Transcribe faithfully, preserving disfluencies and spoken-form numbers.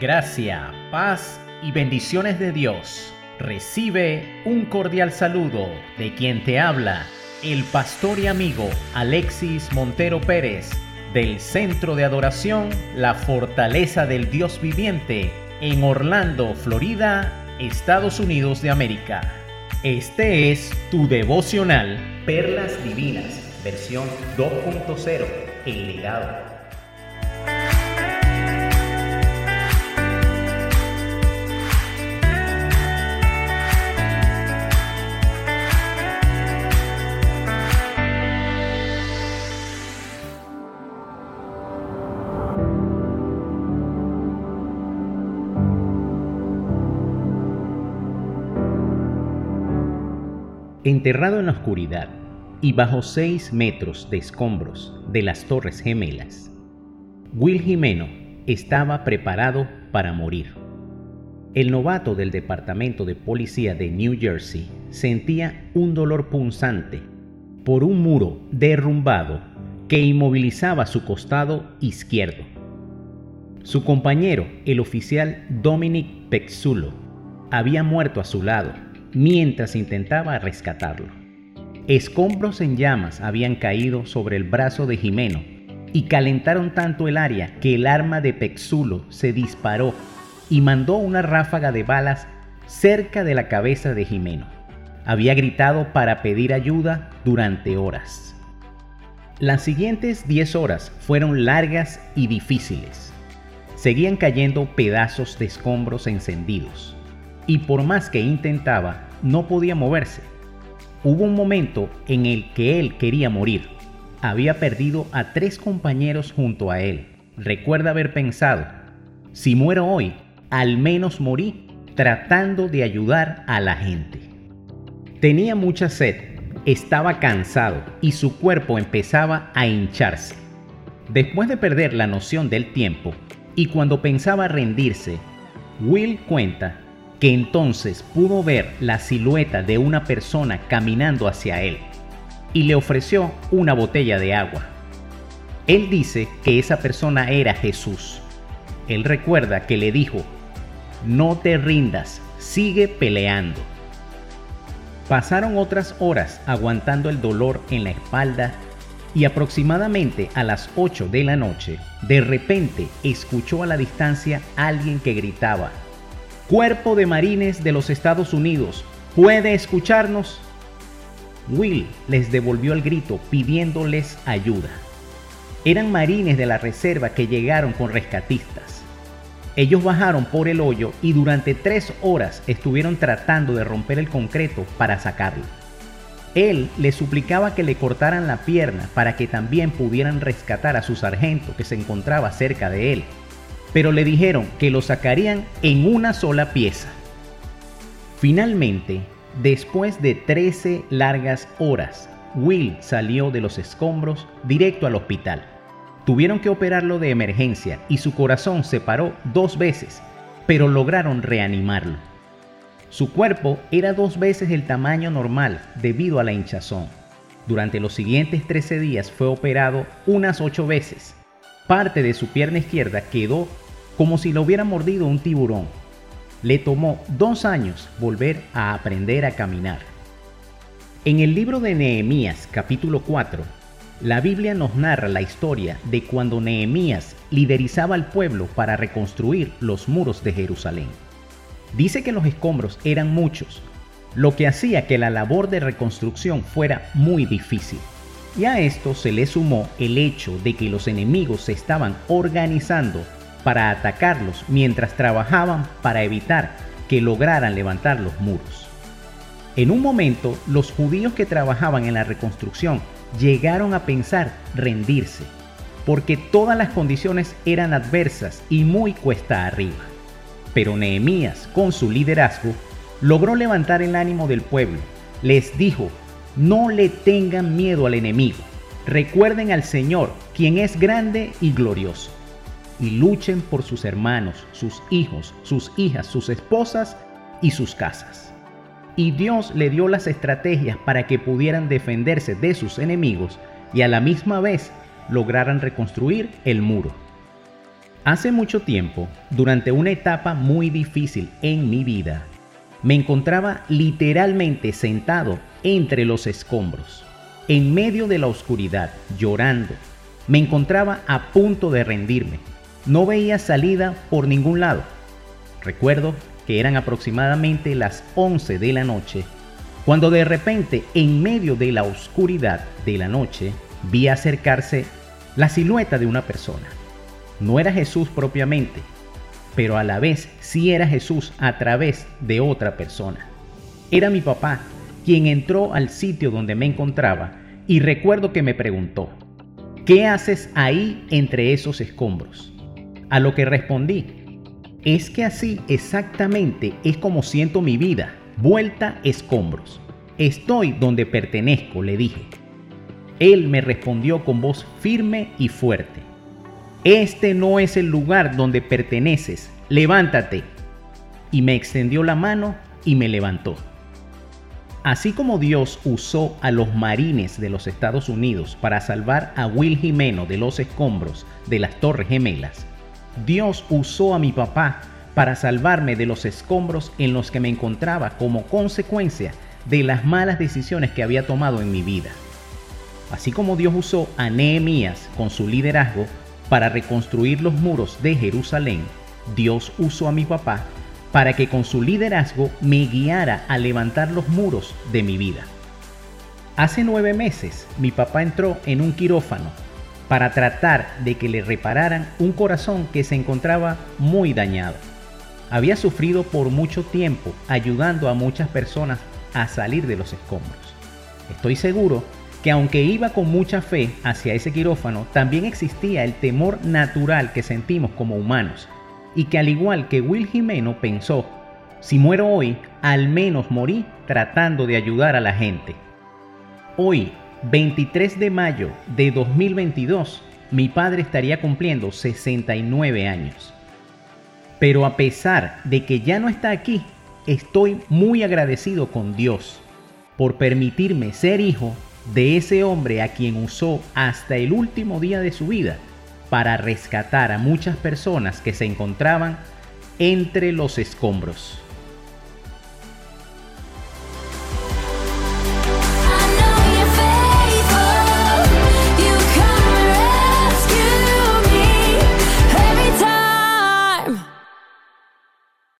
Gracia, paz y bendiciones de Dios. Recibe un cordial saludo de quien te habla, el pastor y amigo Alexis Montero Pérez, del Centro de Adoración La Fortaleza del Dios Viviente, en Orlando, Florida, Estados Unidos de América. Este es tu devocional Perlas Divinas, versión dos punto cero, El Legado. Enterrado en la oscuridad y bajo seis metros de escombros de las Torres Gemelas, Will Jimeno estaba preparado para morir. El novato del departamento de policía de New Jersey sentía un dolor punzante por un muro derrumbado que inmovilizaba su costado izquierdo. Su compañero, el oficial Dominic Pexulo, había muerto a su lado mientras intentaba rescatarlo. Escombros en llamas habían caído sobre el brazo de Jimeno y calentaron tanto el área que el arma de Pexulo se disparó y mandó una ráfaga de balas cerca de la cabeza de Jimeno. Había gritado para pedir ayuda durante horas. Las siguientes diez horas fueron largas y difíciles. Seguían cayendo pedazos de escombros encendidos, y por más que intentaba, no podía moverse. Hubo un momento en el que él quería morir. Había perdido a tres compañeros junto a él. Recuerda haber pensado, si muero hoy, al menos morí tratando de ayudar a la gente. Tenía mucha sed, estaba cansado y su cuerpo empezaba a hincharse. Después de perder la noción del tiempo y cuando pensaba rendirse, Will cuenta que entonces pudo ver la silueta de una persona caminando hacia él y le ofreció una botella de agua. Él dice que esa persona era Jesús. Él recuerda que le dijo, no te rindas, sigue peleando. Pasaron otras horas aguantando el dolor en la espalda y aproximadamente a las ocho de la noche, de repente escuchó a la distancia a alguien que gritaba, Cuerpo de Marines de los Estados Unidos, ¿puede escucharnos? Will les devolvió el grito pidiéndoles ayuda. Eran marines de la reserva que llegaron con rescatistas. Ellos bajaron por el hoyo y durante tres horas estuvieron tratando de romper el concreto para sacarlo. Él les suplicaba que le cortaran la pierna para que también pudieran rescatar a su sargento que se encontraba cerca de él, pero le dijeron que lo sacarían en una sola pieza. Finalmente, después de trece largas horas, Will salió de los escombros directo al hospital. Tuvieron que operarlo de emergencia y su corazón se paró dos veces, pero lograron reanimarlo. Su cuerpo era dos veces el tamaño normal debido a la hinchazón. Durante los siguientes trece días fue operado unas ocho veces. Parte de su pierna izquierda quedó como si lo hubiera mordido un tiburón. Le tomó dos años volver a aprender a caminar. En el libro de Nehemías, capítulo cuatro, la Biblia nos narra la historia de cuando Nehemías liderizaba al pueblo para reconstruir los muros de Jerusalén. Dice que los escombros eran muchos, lo que hacía que la labor de reconstrucción fuera muy difícil. Y a esto se le sumó el hecho de que los enemigos se estaban organizando para atacarlos mientras trabajaban para evitar que lograran levantar los muros. En un momento, los judíos que trabajaban en la reconstrucción llegaron a pensar rendirse, porque todas las condiciones eran adversas y muy cuesta arriba. Pero Nehemías, con su liderazgo, logró levantar el ánimo del pueblo. Les dijo, no le tengan miedo al enemigo, recuerden al Señor, quien es grande y glorioso, y luchen por sus hermanos, sus hijos, sus hijas, sus esposas y sus casas. Y Dios le dio las estrategias para que pudieran defenderse de sus enemigos y a la misma vez lograran reconstruir el muro. Hace mucho tiempo, durante una etapa muy difícil en mi vida, me encontraba literalmente sentado entre los escombros, en medio de la oscuridad, llorando. Me encontraba a punto de rendirme. No veía salida por ningún lado. Recuerdo que eran aproximadamente las once de la noche, cuando de repente, en medio de la oscuridad de la noche, vi acercarse la silueta de una persona. No era Jesús propiamente, pero a la vez sí era Jesús a través de otra persona. Era mi papá, quien entró al sitio donde me encontraba, y recuerdo que me preguntó: ¿qué haces ahí entre esos escombros? A lo que respondí: es que así exactamente es como siento mi vida, vuelta escombros. Estoy donde pertenezco, le dije. Él me respondió con voz firme y fuerte: este no es el lugar donde perteneces, levántate. Y me extendió la mano y me levantó. Así como Dios usó a los marines de los Estados Unidos para salvar a Will Jimeno de los escombros de las Torres Gemelas, Dios usó a mi papá para salvarme de los escombros en los que me encontraba como consecuencia de las malas decisiones que había tomado en mi vida. Así como Dios usó a Nehemías con su liderazgo para reconstruir los muros de Jerusalén, Dios usó a mi papá para que con su liderazgo me guiara a levantar los muros de mi vida. Hace nueve meses, mi papá entró en un quirófano para tratar de que le repararan un corazón que se encontraba muy dañado. Había sufrido por mucho tiempo ayudando a muchas personas a salir de los escombros. Estoy seguro que aunque iba con mucha fe hacia ese quirófano, también existía el temor natural que sentimos como humanos, y que al igual que Will Jimeno pensó: si muero hoy, al menos morí tratando de ayudar a la gente. Hoy, veintitrés de mayo de dos mil veintidós, mi padre estaría cumpliendo sesenta y nueve años. Pero a pesar de que ya no está aquí, estoy muy agradecido con Dios por permitirme ser hijo de ese hombre a quien usó hasta el último día de su vida para rescatar a muchas personas que se encontraban entre los escombros.